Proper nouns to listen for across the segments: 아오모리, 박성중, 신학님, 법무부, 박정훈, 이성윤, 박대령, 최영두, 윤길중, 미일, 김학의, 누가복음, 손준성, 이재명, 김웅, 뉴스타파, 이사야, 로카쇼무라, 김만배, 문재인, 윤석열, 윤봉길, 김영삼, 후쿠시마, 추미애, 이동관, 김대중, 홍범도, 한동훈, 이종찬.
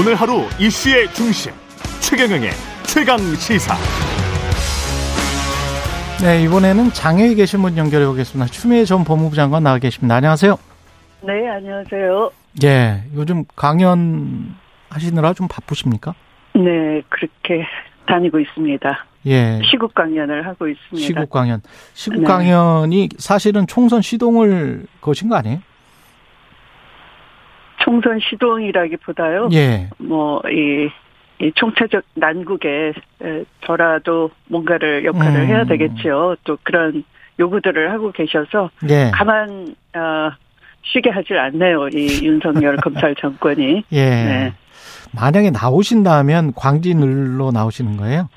오늘 하루 이슈의 중심 최경영의 최강시사. 네, 이번에는 장애에 계신 분 연결해 보겠습니다. 추미애 전 법무부 장관 나와 계십니다. 안녕하세요. 네, 안녕하세요. 예, 요즘 강연 하시느라 좀 바쁘십니까? 네, 그렇게 다니고 있습니다. 예, 시국 강연을 하고 있습니다. 시국 강연이 사실은 총선 시동을 거신 거 아니에요? 총선 시동이라기보다요. 예, 이 총체적 난국에 저라도 뭔가를 역할을 해야 되겠지요. 또 그런 요구들을 하고 계셔서 예, 가만 쉬게 하질 않네요, 이 윤석열 검찰 정권이. 예, 네. 만약에 나오신다면 광진을로 나오시는 거예요?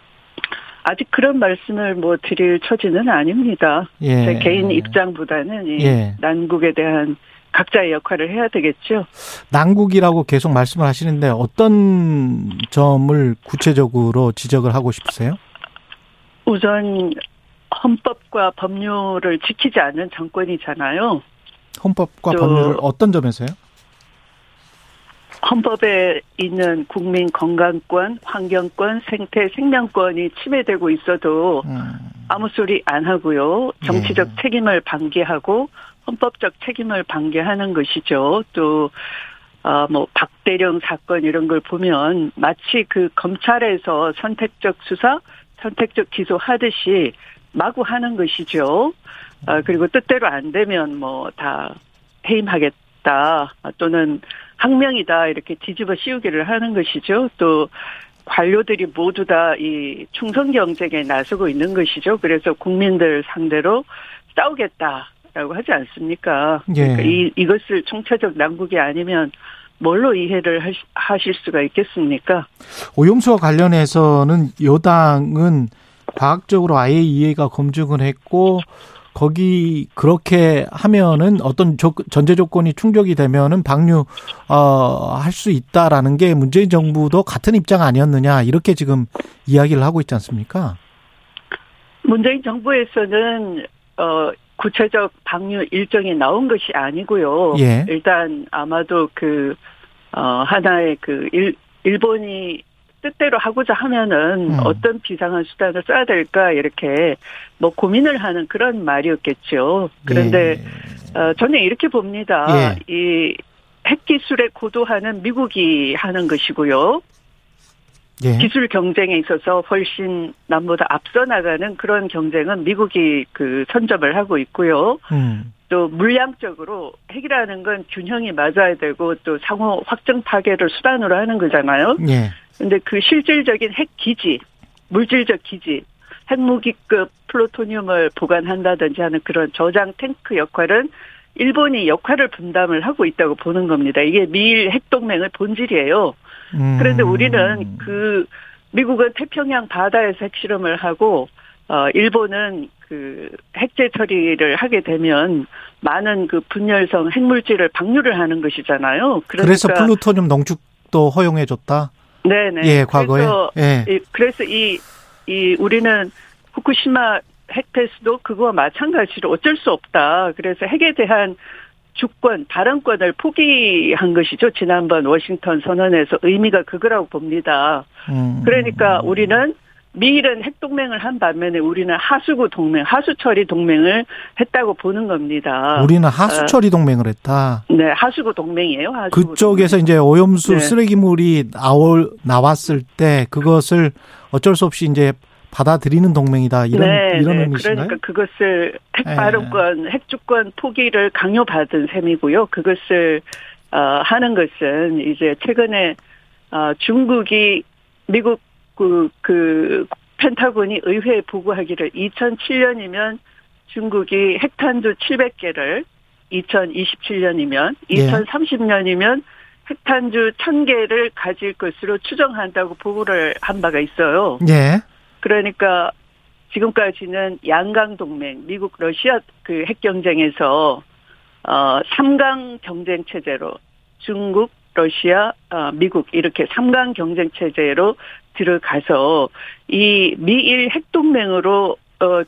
아직 그런 말씀을 뭐 드릴 처지는 아닙니다. 예, 제 개인 입장보다는 이 예, 난국에 대한 각자의 역할을 해야 되겠죠. 난국이라고 계속 말씀을 하시는데 어떤 점을 구체적으로 지적을 하고 싶으세요? 우선 헌법과 법률을 지키지 않은 정권이잖아요. 헌법과 법률 어떤 점에서요? 헌법에 있는 국민 건강권, 환경권, 생태, 생명권이 침해되고 있어도 아무 소리 안 하고요. 정치적 예, 책임을 방기하고 헌법적 책임을 방기하는 것이죠. 또 박대령 사건 이런 걸 보면 마치 그 검찰에서 선택적 수사, 선택적 기소하듯이 마구 하는 것이죠. 그리고 뜻대로 안 되면 뭐 다 해임하겠다 또는 항명이다 이렇게 뒤집어 씌우기를 하는 것이죠. 또 관료들이 모두 다 이 충성 경쟁에 나서고 있는 것이죠. 그래서 국민들 상대로 싸우겠다라고 하지 않습니까? 예. 그러니까 이것을 총체적 난국이 아니면 뭘로 이해를 하실 수가 있겠습니까? 오염수와 관련해서는 여당은 과학적으로 아예 이해가 검증을 했고 거기 그렇게 하면은 어떤 전제 조건이 충족이 되면은 방류 할 수 있다라는 게 문재인 정부도 같은 입장 아니었느냐 이렇게 지금 이야기를 하고 있지 않습니까? 문재인 정부에서는 구체적 방류 일정이 나온 것이 아니고요. 예, 일단 아마도 그 하나의 그 일본이 뜻대로 하고자 하면은 어떤 비상한 수단을 써야 될까 이렇게 뭐 고민을 하는 그런 말이었겠죠. 그런데 예, 저는 이렇게 봅니다. 예, 이 핵기술에 고도하는 미국이 하는 것이고요. 예, 기술 경쟁에 있어서 훨씬 남보다 앞서 나가는 그런 경쟁은 미국이 그 선점을 하고 있고요. 또 물량적으로 핵이라는 건 균형이 맞아야 되고 또 상호 확정 파괴를 수단으로 하는 거잖아요. 예, 근데 그 실질적인 핵기지, 물질적 기지, 핵무기급 플루토늄을 보관한다든지 하는 그런 저장 탱크 역할은 일본이 역할을 분담을 하고 있다고 보는 겁니다. 이게 미일 핵동맹의 본질이에요. 그런데 우리는 그 미국은 태평양 바다에서 핵실험을 하고 일본은 그 핵제 처리를 하게 되면 많은 그 분열성 핵물질을 방류를 하는 것이잖아요. 그러니까 그래서 플루토늄 농축도 허용해줬다? 네네. 예, 과거에. 그래서 이 우리는 후쿠시마 핵폐수도 그거와 마찬가지로 어쩔 수 없다. 그래서 핵에 대한 주권, 발언권을 포기한 것이죠. 지난번 워싱턴 선언에서 의미가 그거라고 봅니다. 그러니까 우리는 미일은 핵동맹을 한 반면에 우리는 하수구 동맹, 하수처리 동맹을 했다고 보는 겁니다. 우리는 하수처리 동맹을 했다. 네, 하수구 동맹이에요. 하수구 그쪽에서 동맹. 이제 오염수 네, 쓰레기물이 나왔을 때 그것을 어쩔 수 없이 이제 받아들이는 동맹이다. 이런 의미인가요? 그러니까 그것을 핵발언권, 핵주권 포기를 강요받은 셈이고요. 그것을 하는 것은 이제 최근에 중국이 미국 그 펜타곤이 의회에 보고하기를 2007년이면 중국이 핵탄두 700개를 2027년이면 2030년이면 핵탄두 1000개를 가질 것으로 추정한다고 보고를 한 바가 있어요. 예, 그러니까 지금까지는 양강 동맹, 미국 러시아 그 핵 경쟁에서 3강 경쟁 체제로 중국, 러시아, 미국 이렇게 3강 경쟁 체제로 들어가서 이 미일 핵동맹으로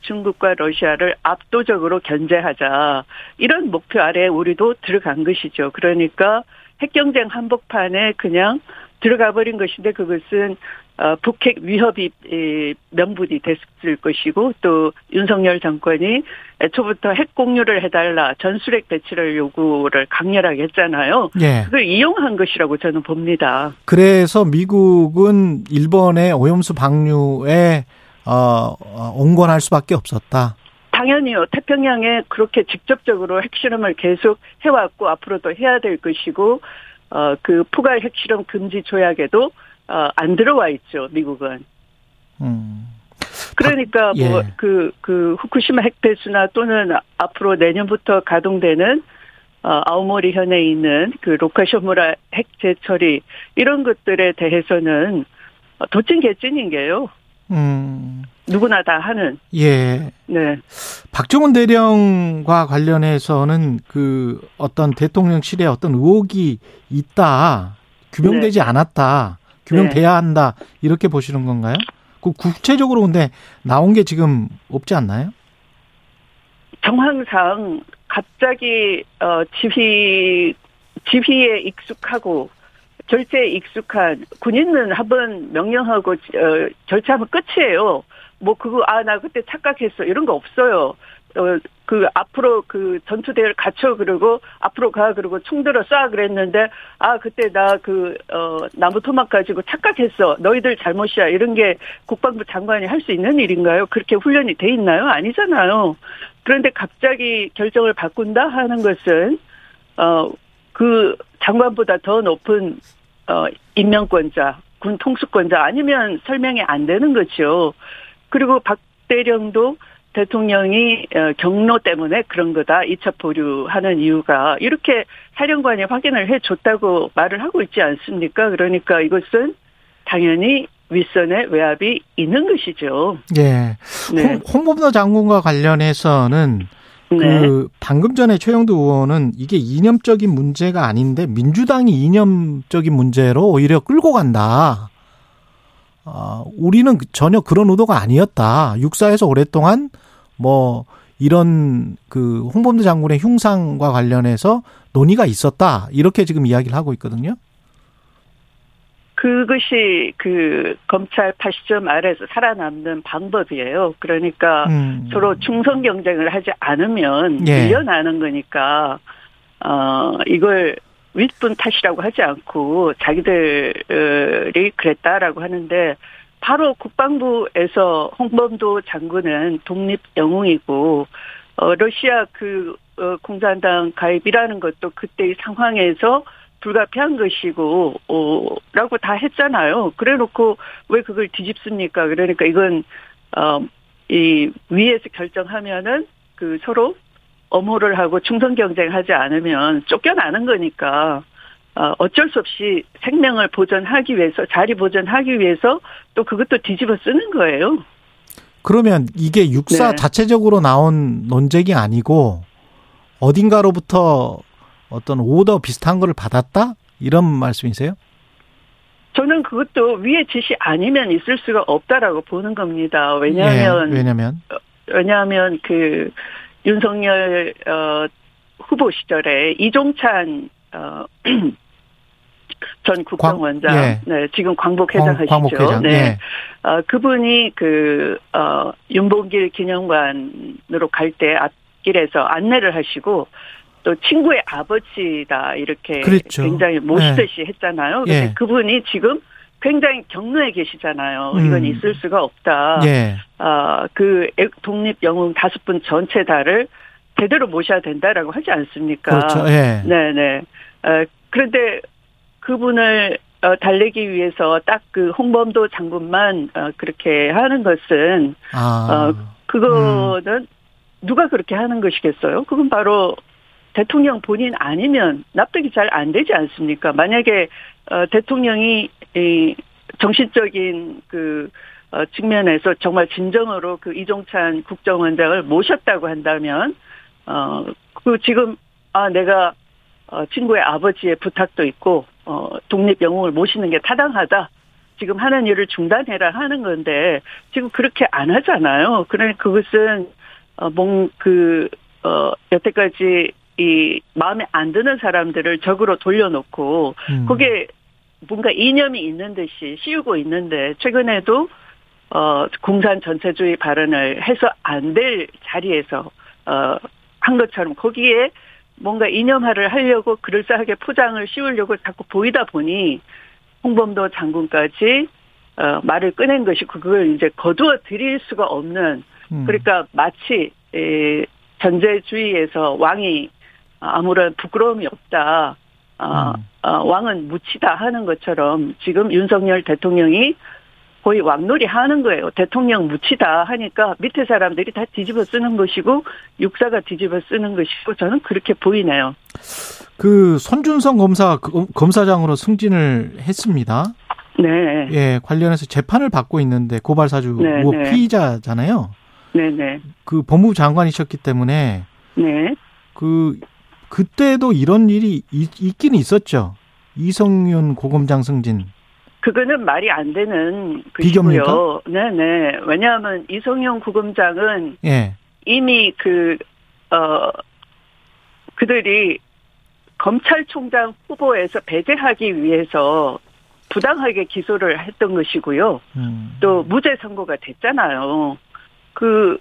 중국과 러시아를 압도적으로 견제하자 이런 목표 아래 우리도 들어간 것이죠. 그러니까 핵경쟁 한복판에 그냥 들어가버린 것인데 그것은 북핵 위협이 명분이 됐을 것이고 또 윤석열 정권이 애초부터 핵 공유를 해달라 전술핵 배치를 요구를 강렬하게 했잖아요. 예. 그걸 이용한 것이라고 저는 봅니다. 그래서 미국은 일본의 오염수 방류에 온건할 수밖에 없었다. 당연히요. 태평양에 그렇게 직접적으로 핵실험을 계속 해왔고 앞으로도 해야 될 것이고 그 포괄 핵실험 금지 조약에도 안 들어와 있죠, 미국은. 그러니까 예. 뭐 그 후쿠시마 핵폐수나 또는 앞으로 내년부터 가동되는 아오모리 현에 있는 그 로카쇼무라 핵재처리 이런 것들에 대해서는 도찐개찐인 게요. 누구나 다 하는. 예. 네. 박정훈 대령과 관련해서는 그 어떤 대통령실에 어떤 의혹이 있다. 규명되지 네. 않았다. 규명돼야 네. 한다. 이렇게 보시는 건가요? 그 구체적으로 근데 나온 게 지금 없지 않나요? 정황상 갑자기 지휘에 익숙하고 절제에 익숙한 군인은 한번 명령하고 절차하면 끝이에요. 뭐 그거 나 그때 착각했어 이런 거 없어요. 그 앞으로 그 전투대를 갖춰 그러고 앞으로 가 그러고 총 들어 쏴 그랬는데 그때 나 그 나무 토막 가지고 착각했어. 너희들 잘못이야. 이런 게 국방부 장관이 할 수 있는 일인가요? 그렇게 훈련이 돼 있나요? 아니잖아요. 그런데 갑자기 결정을 바꾼다 하는 것은 그 장관보다 더 높은 임명권자, 군 통수권자 아니면 설명이 안 되는 거죠. 그리고 박대령도 대통령이 경로 때문에 그런 거다. 2차 보류하는 이유가 이렇게 사령관이 확인을 해줬다고 말을 하고 있지 않습니까? 그러니까 이것은 당연히 윗선의 외압이 있는 것이죠. 예. 네. 홍범도 장군과 관련해서는 네. 그 방금 전에 최영두 의원은 이게 이념적인 문제가 아닌데 민주당이 이념적인 문제로 오히려 끌고 간다. 우리는 전혀 그런 의도가 아니었다. 육사에서 오랫동안 뭐 이런 그 홍범도 장군의 흉상과 관련해서 논의가 있었다. 이렇게 지금 이야기를 하고 있거든요. 그것이 그 검찰 파시즘 아래에서 살아남는 방법이에요. 그러니까 서로 충성 경쟁을 하지 않으면 예. 밀려나는 거니까 이걸 윗분 탓이라고 하지 않고 자기들이 그랬다라고 하는데 바로 국방부에서 홍범도 장군은 독립 영웅이고 러시아 그 공산당 가입이라는 것도 그때의 상황에서 불가피한 것이고 라고 다 했잖아요. 그래놓고 왜 그걸 뒤집습니까? 그러니까 이건 이 위에서 결정하면은 그 서로 엄호를 하고 충성 경쟁하지 않으면 쫓겨나는 거니까 어쩔 수 없이 생명을 보전하기 위해서 자리 보전하기 위해서 또 그것도 뒤집어 쓰는 거예요. 그러면 이게 육사 네. 자체적으로 나온 논쟁이 아니고 어딘가로부터 어떤 오더 비슷한 거를 받았다? 이런 말씀이세요? 저는 그것도 위의 지시 아니면 있을 수가 없다라고 보는 겁니다. 왜냐하면 예, 왜냐하면 그 윤석열 후보 시절에 이종찬 전 국방원장, 예. 네, 지금 광복회장 하시죠. 네, 예. 그분이 그 윤봉길 기념관으로 갈 때 앞길에서 안내를 하시고. 또 친구의 아버지다 이렇게 그랬죠. 굉장히 모시듯이 네. 했잖아요. 근데 예. 그분이 지금 굉장히 경로에 계시잖아요. 이건 있을 수가 없다. 예. 그 독립 영웅 5분 전체 다를 제대로 모셔야 된다라고 하지 않습니까? 그렇죠. 예. 네네. 그런데 그분을 달래기 위해서 딱 그 홍범도 장군만 그렇게 하는 것은 그거는 누가 그렇게 하는 것이겠어요? 그건 바로 대통령 본인 아니면 납득이 잘 안 되지 않습니까? 만약에 대통령이 정신적인 그 측면에서 정말 진정으로 그 이종찬 국정원장을 모셨다고 한다면 그 지금 내가 친구의 아버지의 부탁도 있고 독립 영웅을 모시는 게 타당하다. 지금 하는 일을 중단해라 하는 건데 지금 그렇게 안 하잖아요. 그러니 그것은 여태까지 이 마음에 안 드는 사람들을 적으로 돌려놓고 거기에 뭔가 이념이 있는 듯이 씌우고 있는데 최근에도 공산 전체주의 발언을 해서 안 될 자리에서 한 것처럼 거기에 뭔가 이념화를 하려고 그럴싸하게 포장을 씌우려고 자꾸 보이다 보니 홍범도 장군까지 말을 꺼낸 것이 그걸 이제 거두어 드릴 수가 없는 그러니까 마치 전제주의에서 왕이 아무런 부끄러움이 없다. 왕은 무치다 하는 것처럼 지금 윤석열 대통령이 거의 왕놀이 하는 거예요. 대통령 무치다 하니까 밑에 사람들이 다 뒤집어 쓰는 것이고 육사가 뒤집어 쓰는 것이고 저는 그렇게 보이네요. 그 손준성 검사 검사장으로 승진을 했습니다. 네. 예, 관련해서 재판을 받고 있는데 고발 사주 의혹 피의자잖아요. 네네. 그 법무부 장관이셨기 때문에 네. 그때도 이런 일이 있긴 있었죠. 이성윤 고검장 승진. 그거는 말이 안 되는 비교입니다. 네네. 왜냐하면 이성윤 고검장은 예. 이미 그들이 검찰총장 후보에서 배제하기 위해서 부당하게 기소를 했던 것이고요. 또 무죄 선고가 됐잖아요. 그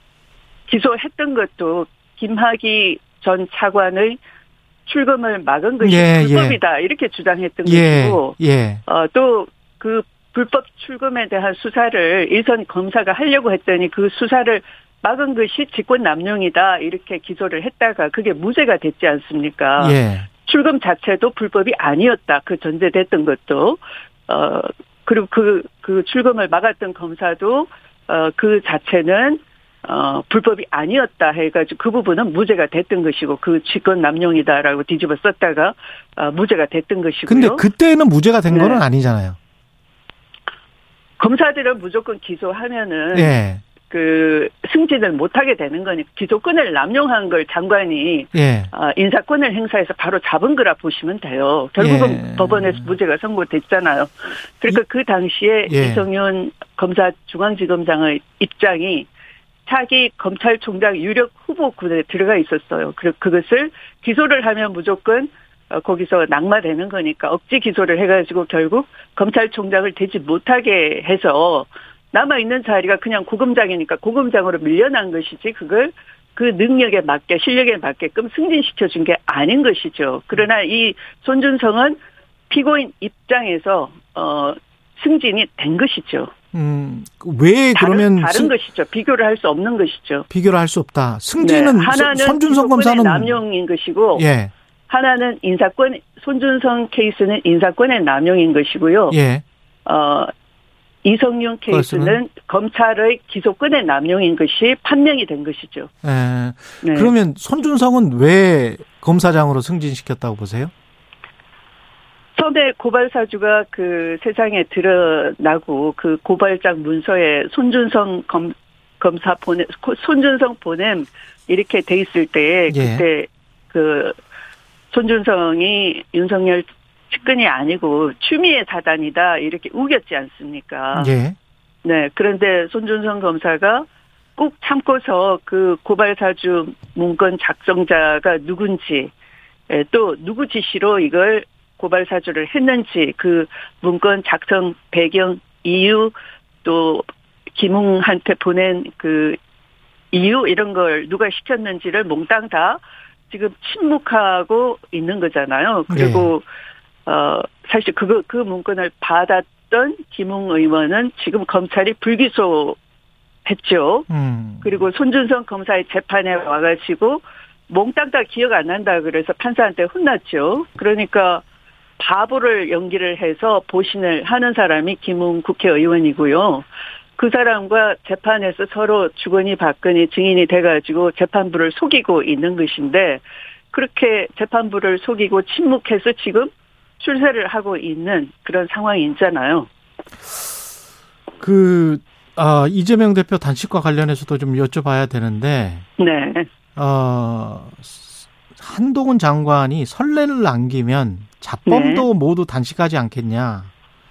기소했던 것도 김학의 전 차관의 출금을 막은 것이 불법이다 이렇게 주장했던 것이고 또 그 불법 출금에 대한 수사를 일선 검사가 하려고 했더니 그 수사를 막은 것이 직권남용이다 이렇게 기소를 했다가 그게 무죄가 됐지 않습니까? 예. 출금 자체도 불법이 아니었다. 그 전제됐던 것도 그리고 그 출금을 막았던 검사도 그 자체는 불법이 아니었다 해가지고 그 부분은 무죄가 됐던 것이고 그 직권남용이다라고 뒤집어 썼다가 무죄가 됐던 것이고요. 근데 그때는 무죄가 된 건 아니잖아요. 검사들은 무조건 기소하면은 예. 그 승진을 못하게 되는 거니까 기소권을 남용한 걸 장관이 예. 인사권을 행사해서 바로 잡은 거라 보시면 돼요. 결국은 예. 법원에서 무죄가 선고됐잖아요. 그러니까 그 당시에 예. 이성윤 검사 중앙지검장의 입장이 차기 검찰총장 유력 후보군에 들어가 있었어요. 그것을 기소를 하면 무조건 거기서 낙마되는 거니까 억지 기소를 해가지고 결국 검찰총장을 되지 못하게 해서 남아있는 자리가 그냥 고검장이니까 고검장으로 밀려난 것이지 그걸 그 능력에 맞게 실력에 맞게끔 승진시켜준 게 아닌 것이죠. 그러나 이 손준성은 피고인 입장에서 승진이 된 것이죠. 왜 그러면 다른 것이죠. 비교를 할 수 없는 것이죠. 비교를 할 수 없다. 승진은 네, 하나는 손준성 검사는 남용인 것이고 예. 하나는 인사권 손준성 케이스는 인사권의 남용인 것이고요. 예. 이성윤 케이스는 검찰의 기소권의 남용인 것이 판명이 된 것이죠. 네. 그러면 손준성은 왜 검사장으로 승진시켰다고 보세요? 처음에 고발 사주가 그 세상에 드러나고 그 고발장 문서에 손준성 검사 보냄, 손준성 보냄 이렇게 돼 있을 때 그때 예. 그 손준성이 윤석열 측근이 아니고 추미애 사단이다 이렇게 우겼지 않습니까? 예. 네. 그런데 손준성 검사가 꼭 참고서 그 고발 사주 문건 작성자가 누군지 또 누구 지시로 이걸 고발 사주를 했는지 그 문건 작성 배경 이유 또 김웅한테 보낸 그 이유 이런 걸 누가 시켰는지를 몽땅 다 지금 침묵하고 있는 거잖아요. 그리고 네. 사실 그 문건을 받았던 김웅 의원은 지금 검찰이 불기소했죠. 그리고 손준성 검사의 재판에 와가지고 몽땅 다 기억 안 난다 그래서 판사한테 혼났죠. 그러니까 바보를 연기를 해서 보신을 하는 사람이 김웅 국회의원이고요. 그 사람과 재판에서 서로 주거니 받거니 증인이 돼가지고 재판부를 속이고 있는 것인데 그렇게 재판부를 속이고 침묵해서 지금 출세를 하고 있는 그런 상황이 있잖아요. 이재명 대표 단식과 관련해서도 좀 여쭤봐야 되는데 네. 한동훈 장관이 선례를 남기면 자범도 네. 모두 단식하지 않겠냐.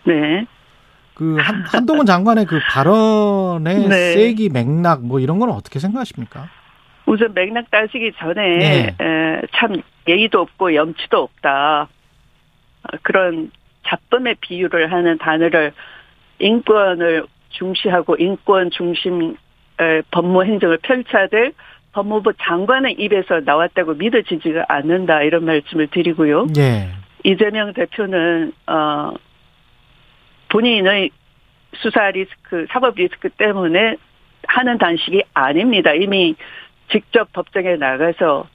네. 그 한동훈 장관의 그 발언의 네. 세기 맥락 뭐 이런 건 어떻게 생각하십니까? 우선 맥락 따지기 전에 네. 참 예의도 없고 염치도 없다. 그런 잡범의 비유를 하는 단어를 인권을 중시하고 인권 중심 법무 행정을 펼쳐야 될 법무부 장관의 입에서 나왔다고 믿어지지가 않는다, 이런 말씀을 드리고요. 네. 이재명 대표는 본인의 수사 리스크, 사법 리스크 때문에 하는 단식이 아닙니다. 이미 직접 법정에 나가서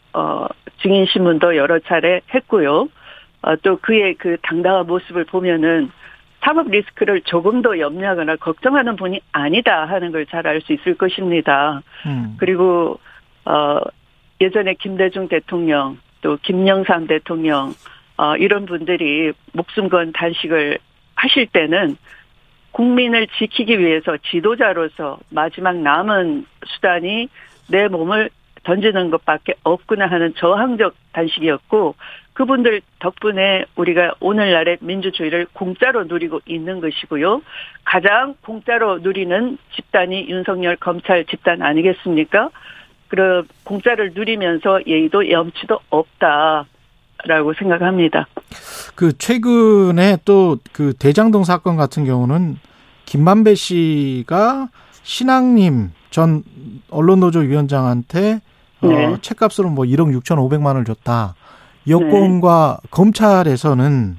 증인신문도 여러 차례 했고요. 또 그의 그 당당한 모습을 보면은 사법 리스크를 조금 더 염려하거나 걱정하는 분이 아니다 하는 걸 잘 알 수 있을 것입니다. 그리고 예전에 김대중 대통령 또 김영삼 대통령 이런 분들이 목숨 건 단식을 하실 때는 국민을 지키기 위해서 지도자로서 마지막 남은 수단이 내 몸을 던지는 것밖에 없구나 하는 저항적 단식이었고, 그분들 덕분에 우리가 오늘날의 민주주의를 공짜로 누리고 있는 것이고요. 가장 공짜로 누리는 집단이 윤석열 검찰 집단 아니겠습니까? 그럼 공짜를 누리면서 예의도 염치도 없다라고 생각합니다. 그 최근에 또 그 대장동 사건 같은 경우는 김만배 씨가 신학님 전 언론노조 위원장한테 책값으로 뭐 1억 6,500만 원을 줬다. 여권과 검찰에서는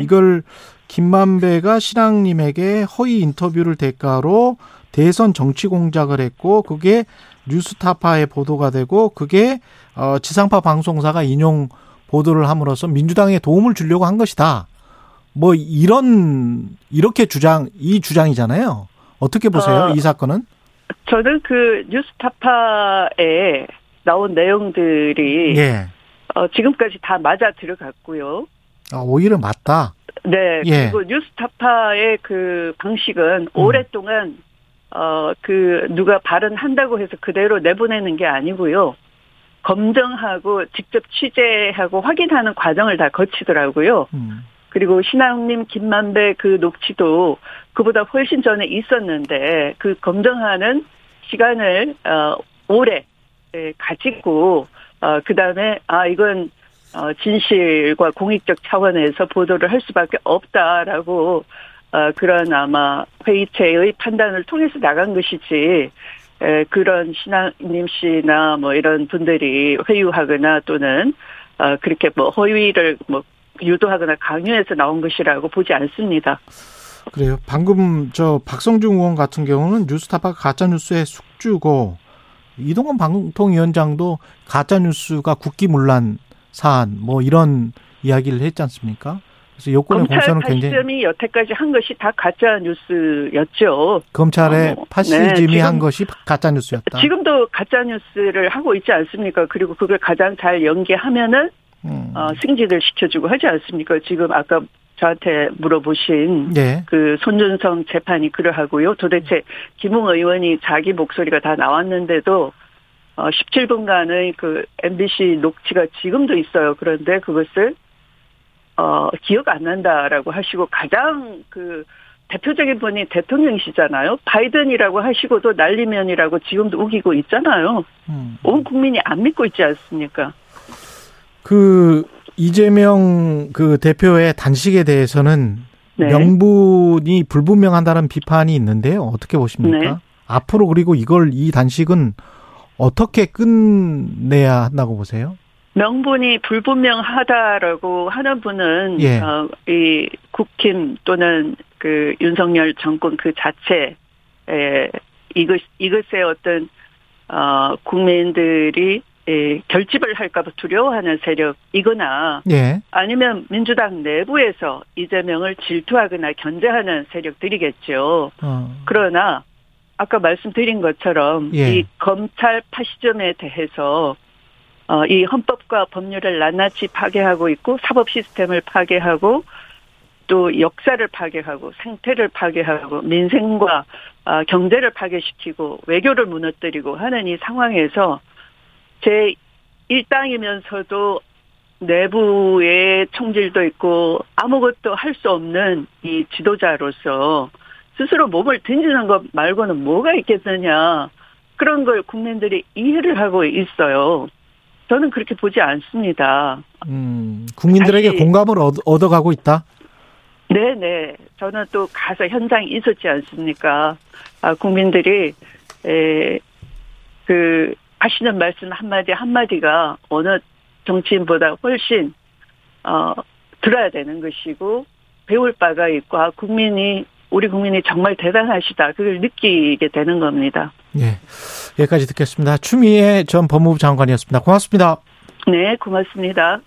이걸 김만배가 신학님에게 허위 인터뷰를 대가로 대선 정치 공작을 했고, 그게 뉴스타파에 보도가 되고, 그게 지상파 방송사가 인용 보도를 함으로써 민주당에 도움을 주려고 한 것이다. 뭐 이렇게 주장이잖아요. 어떻게 보세요? 이 사건은? 저는 그 뉴스타파에 나온 내용들이 지금까지 다 맞아 들어갔고요. 오히려 맞다. 네. 예. 그리고 뉴스타파의 그 방식은 오랫동안 그 누가 발언한다고 해서 그대로 내보내는 게 아니고요. 검증하고 직접 취재하고 확인하는 과정을 다 거치더라고요. 그리고 신학님 김만배 그 녹취도 그보다 훨씬 전에 있었는데 그 검증하는 시간을 오래 가지고 그다음에 이건 진실과 공익적 차원에서 보도를 할 수밖에 없다라고 그런 아마 회의체의 판단을 통해서 나간 것이지, 그런 신학님 씨나 뭐 이런 분들이 회유하거나 또는 그렇게 뭐 허위를 뭐 유도하거나 강요해서 나온 것이라고 보지 않습니다. 그래요. 방금 저 박성중 의원 같은 경우는 뉴스타파 가짜뉴스의 숙주고, 이동관 방통위원장도 가짜뉴스가 국기문란 사안 뭐 이런 이야기를 했지 않습니까? 그래서 여권의 공천은 굉장히, 검찰 파시즘이 여태까지 한 것이 다 가짜뉴스였죠. 검찰의 파시즘이 한 것이 가짜뉴스였다. 지금도 가짜뉴스를 하고 있지 않습니까? 그리고 그걸 가장 잘 연계하면은 승진을 시켜주고 하지 않습니까? 지금 아까 저한테 물어보신 그 손준성 재판이 그러하고요. 도대체 김웅 의원이 자기 목소리가 다 나왔는데도 17분간의 그 MBC 녹취가 지금도 있어요. 그런데 그것을 기억 안 난다라고 하시고, 가장 그 대표적인 분이 대통령이시잖아요. 바이든이라고 하시고도 난리면이라고 지금도 우기고 있잖아요. 온 국민이 안 믿고 있지 않습니까? 그 이재명 그 대표의 단식에 대해서는 명분이 불분명하다는 비판이 있는데요. 어떻게 보십니까? 앞으로 그리고 이 단식은 어떻게 끝내야 한다고 보세요? 명분이 불분명하다라고 하는 분은 이 국힘 또는 그 윤석열 정권 그 자체에 이것에 어떤 국민들이 결집을 할까봐 두려워하는 세력이거나 아니면 민주당 내부에서 이재명을 질투하거나 견제하는 세력들이겠죠. 그러나 아까 말씀드린 것처럼 이 검찰 파시즘에 대해서 이 헌법과 법률을 낱낱이 파괴하고 있고, 사법 시스템을 파괴하고, 또 역사를 파괴하고, 생태를 파괴하고, 민생과 경제를 파괴시키고, 외교를 무너뜨리고 하는 이 상황에서 제 1당이면서도 내부에 총질도 있고 아무것도 할 수 없는 이 지도자로서 스스로 몸을 던지는 것 말고는 뭐가 있겠느냐, 그런 걸 국민들이 이해를 하고 있어요. 저는 그렇게 보지 않습니다. 국민들에게 공감을 얻어가고 있다? 네네. 저는 또 가서 현장에 있었지 않습니까? 국민들이 하시는 말씀 한마디 한마디가 어느 정치인보다 훨씬 들어야 되는 것이고 배울 바가 있고 우리 국민이 정말 대단하시다. 그걸 느끼게 되는 겁니다. 네, 여기까지 듣겠습니다. 추미애 전 법무부 장관이었습니다. 고맙습니다. 네, 고맙습니다.